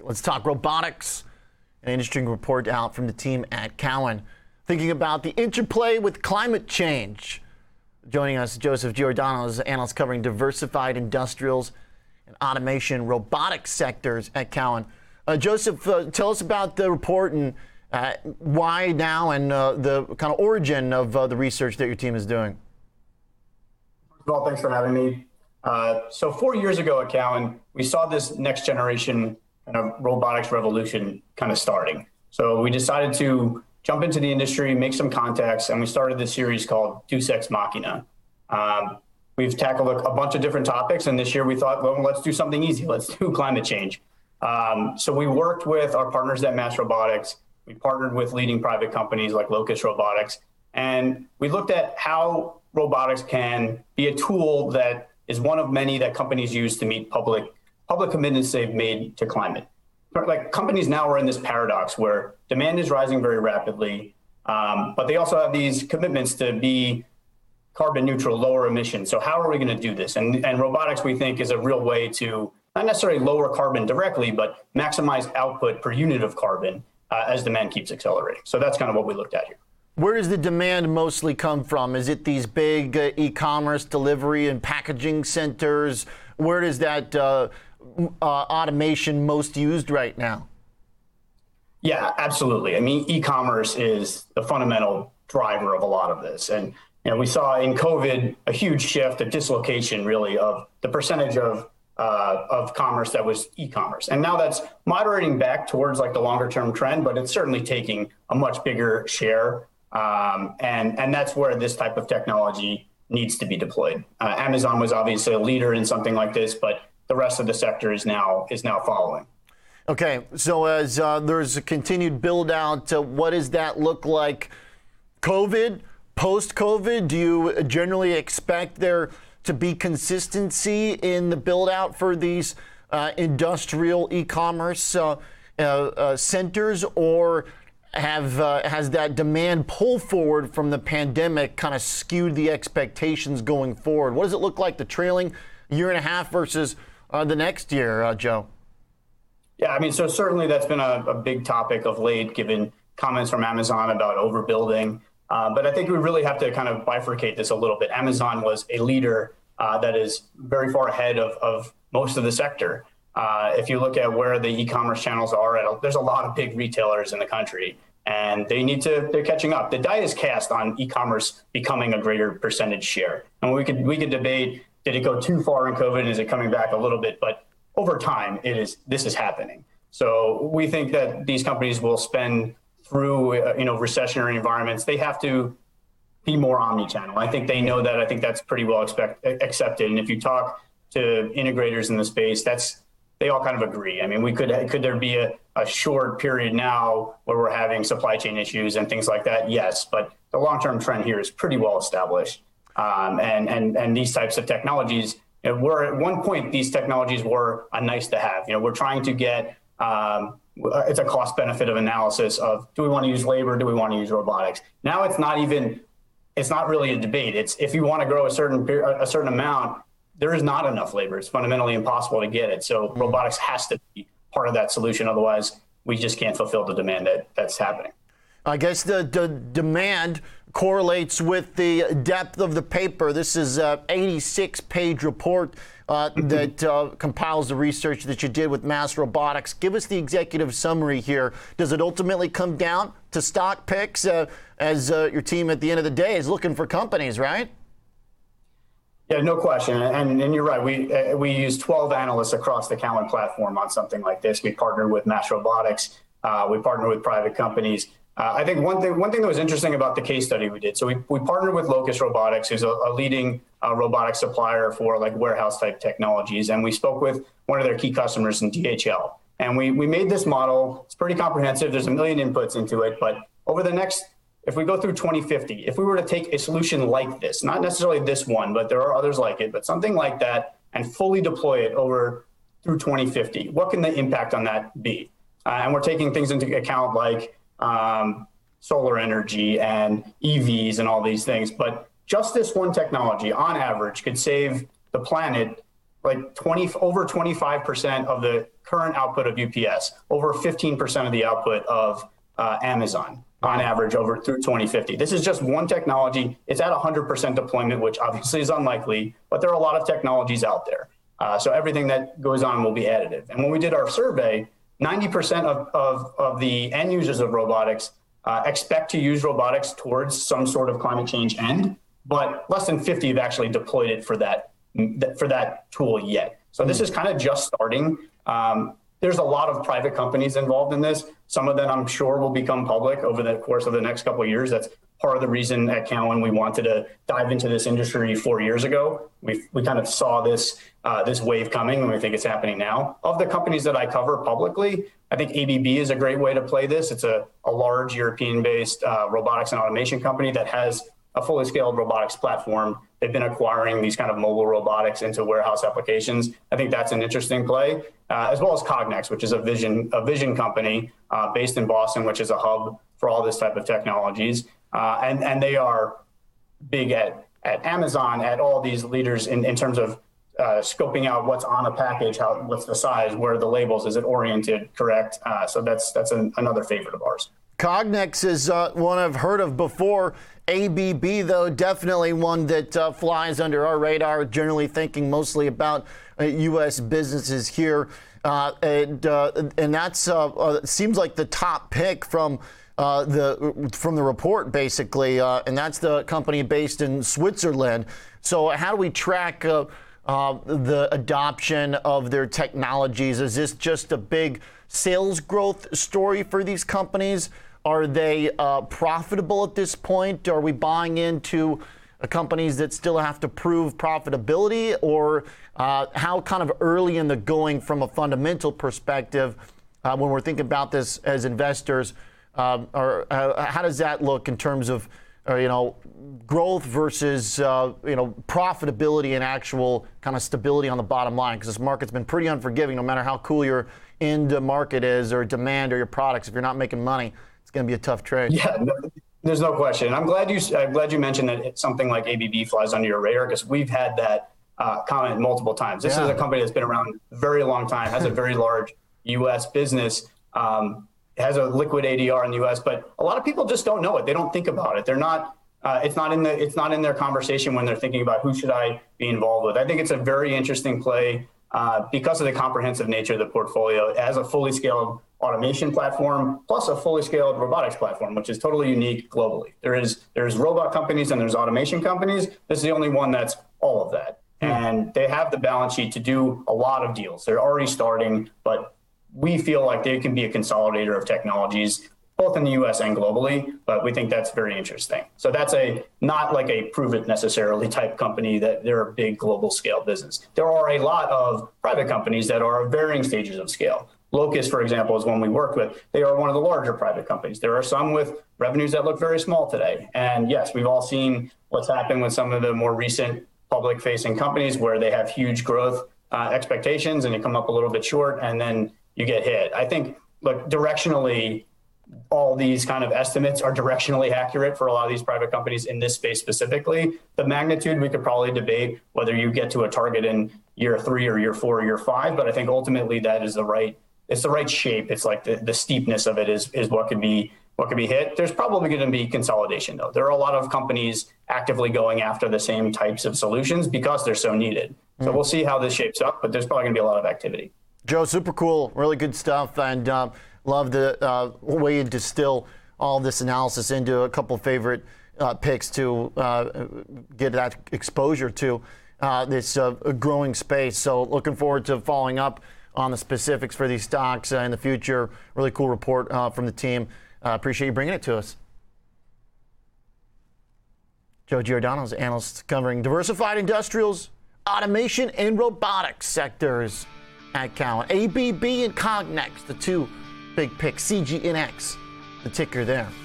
Let's talk robotics. An interesting report out from the team at Cowen, thinking about the interplay with climate change. Joining us, Joseph Giordano is an analyst covering diversified industrials and automation robotics sectors at Cowen. Joseph, tell us about the report and why now, and the kind of origin of the research that your team is doing. First of all, thanks for having me. So 4 years ago at Cowen, we saw this next generation kind of robotics revolution kind of starting. So we decided to jump into the industry, make some contacts, and we started this series called Two Sex Machina. We've tackled a bunch of different topics, and this year we thought, well, let's do something easy. Let's do climate change. So we worked with our partners at Mass Robotics. We partnered with leading private companies like Locus Robotics, and we looked at how robotics can be a tool that is one of many that companies use to meet public commitments they've made to climate. Like, companies now are in this paradox where demand is rising very rapidly, but they also have these commitments to be carbon neutral, lower emissions. So how are we going to do this? And robotics, we think, is a real way to not necessarily lower carbon directly, but maximize output per unit of carbon as demand keeps accelerating. So that's kind of what we looked at here. Where does the demand mostly come from? Is it these big e-commerce delivery and packaging centers? Where does that automation most used right now? Yeah, absolutely. I mean, e-commerce is the fundamental driver of a lot of this. And we saw in COVID a huge shift, a dislocation really of the percentage of commerce that was e-commerce. And now that's moderating back towards like the longer term trend, but it's certainly taking a much bigger share. And that's where this type of technology needs to be deployed. Amazon was obviously a leader in something like this, but the rest of the sector is now following. Okay, so as there's a continued build out, what does that look like? COVID, post-COVID, do you generally expect there to be consistency in the build out for these industrial e-commerce centers, or has that demand pull forward from the pandemic kind of skewed the expectations going forward? What does it look like the trailing year and a half versus the next year, Joe? Yeah, I mean, so certainly that's been a big topic of late, given comments from Amazon about overbuilding. But I think we really have to kind of bifurcate this a little bit. Amazon was a leader that is very far ahead of most of the sector. If you look at where the e-commerce channels are, there's a lot of big retailers in the country, and they're catching up. The die is cast on e-commerce becoming a greater percentage share. And we could debate, did it go too far in COVID? Is it coming back a little bit? But over time, this is happening. So we think that these companies will spend through recessionary environments. They have to be more omni-channel. I think they know that. I think that's pretty well accepted. And if you talk to integrators in the space, they all kind of agree. I mean, could there be a short period now where we're having supply chain issues and things like that? Yes, but the long-term trend here is pretty well established. And these types of technologies, were at one point these technologies were a nice to have. We're trying to get it's a cost benefit of analysis of, do we want to use labor? Do we want to use robotics? Now it's not really a debate. It's, if you want to grow a certain amount, there is not enough labor. It's fundamentally impossible to get it. So robotics has to be part of that solution. Otherwise, we just can't fulfill the demand that's happening. I guess the demand correlates with the depth of the paper. This is an 86-page report that compiles the research that you did with Mass Robotics. Give us the executive summary here. Does it ultimately come down to stock picks as your team at the end of the day is looking for companies, right? Yeah, no question. And you're right. We use 12 analysts across the Cowen platform on something like this. We partnered with Mass Robotics. We partnered with private companies. I think one thing that was interesting about the case study we did, so we partnered with Locus Robotics, who's a leading robotic supplier for like warehouse type technologies. And we spoke with one of their key customers in DHL. And we made this model. It's pretty comprehensive. There's a million inputs into it. But over the next, if we go through 2050, if we were to take a solution like this, not necessarily this one, but there are others like it, but something like that, and fully deploy it over through 2050, what can the impact on that be? And we're taking things into account like solar energy and EVs and all these things. But just this one technology on average could save the planet like over 25% of the current output of UPS, over 15% of the output of Amazon on average over through 2050. This is just one technology. It's at 100% deployment, which obviously is unlikely, but there are a lot of technologies out there. So everything that goes on will be additive. And when we did our survey, 90% of the end users of robotics expect to use robotics towards some sort of climate change end, but less than 50 have actually deployed it for that tool yet. So this is kind of just starting. There's a lot of private companies involved in this. Some of them, I'm sure, will become public over the course of the next couple of years. That's part of the reason at Cowen we wanted to dive into this industry 4 years ago. We kind of saw this wave coming, and we think it's happening now. Of the companies that I cover publicly, I think ABB is a great way to play this. It's a large European-based robotics and automation company that has a fully scaled robotics platform. They've been acquiring these kind of mobile robotics into warehouse applications. I think that's an interesting play, as well as Cognex, which is a vision company based in Boston, which is a hub for all this type of technologies. And they are big at Amazon, at all these leaders in terms of scoping out what's on a package, what's the size, where are the labels, is it oriented correct? So that's another favorite of ours. Cognex is one I've heard of before. ABB, though, definitely one that flies under our radar, generally thinking mostly about U.S. businesses here. And that's seems like the top pick from the report, basically. And that's the company based in Switzerland. So how do we track the adoption of their technologies? Is this just a big sales growth story for these companies? Are they profitable at this point? Are we buying into companies that still have to prove profitability? Or how kind of early in the going from a fundamental perspective when we're thinking about this as investors, how does that look in terms of growth versus profitability and actual kind of stability on the bottom line? Because this market's been pretty unforgiving, no matter how cool your end market is or demand or your products. If you're not making money, it's going to be a tough trade. Yeah, there's no question. I'm glad you mentioned that something like ABB flies under your radar, because we've had that comment multiple times. This is a company that's been around a very long time, has a very large U.S. business. Has a liquid ADR in the U.S., but a lot of people just don't know it. They don't think about it. They're not. It's not in their conversation when they're thinking about who should I be involved with. I think it's a very interesting play because of the comprehensive nature of the portfolio. It has a fully scaled automation platform plus a fully scaled robotics platform, which is totally unique globally. There's robot companies and there's automation companies. This is the only one that's all of that, and they have the balance sheet to do a lot of deals. They're already starting, but we feel like they can be a consolidator of technologies, both in the US and globally, but we think that's very interesting. So that's not like a prove it necessarily type company, that they're a big global scale business. There are a lot of private companies that are varying stages of scale. Locus, for example, is one we work with. They are one of the larger private companies. There are some with revenues that look very small today. And yes, we've all seen what's happened with some of the more recent public facing companies where they have huge growth expectations and you come up a little bit short and then you get hit. I think, look, directionally, all these kind of estimates are directionally accurate for a lot of these private companies in this space specifically. The magnitude, we could probably debate whether you get to a target in year 3 or year 4 or year 5, but I think ultimately that is the right shape. It's like the steepness of it is what could be hit. There's probably going to be consolidation, though. There are a lot of companies actively going after the same types of solutions because they're so needed. So we'll see how this shapes up, but there's probably going to be a lot of activity. Joe, super cool, really good stuff, and love the way you distill all this analysis into a couple favorite picks to get that exposure to this growing space. So looking forward to following up on the specifics for these stocks in the future. Really cool report from the team. Appreciate you bringing it to us. Joe Giordano is analyst covering diversified industrials, automation, and robotics sectors at Cowen. ABB and Cognex, the two big picks. CGNX, the ticker there.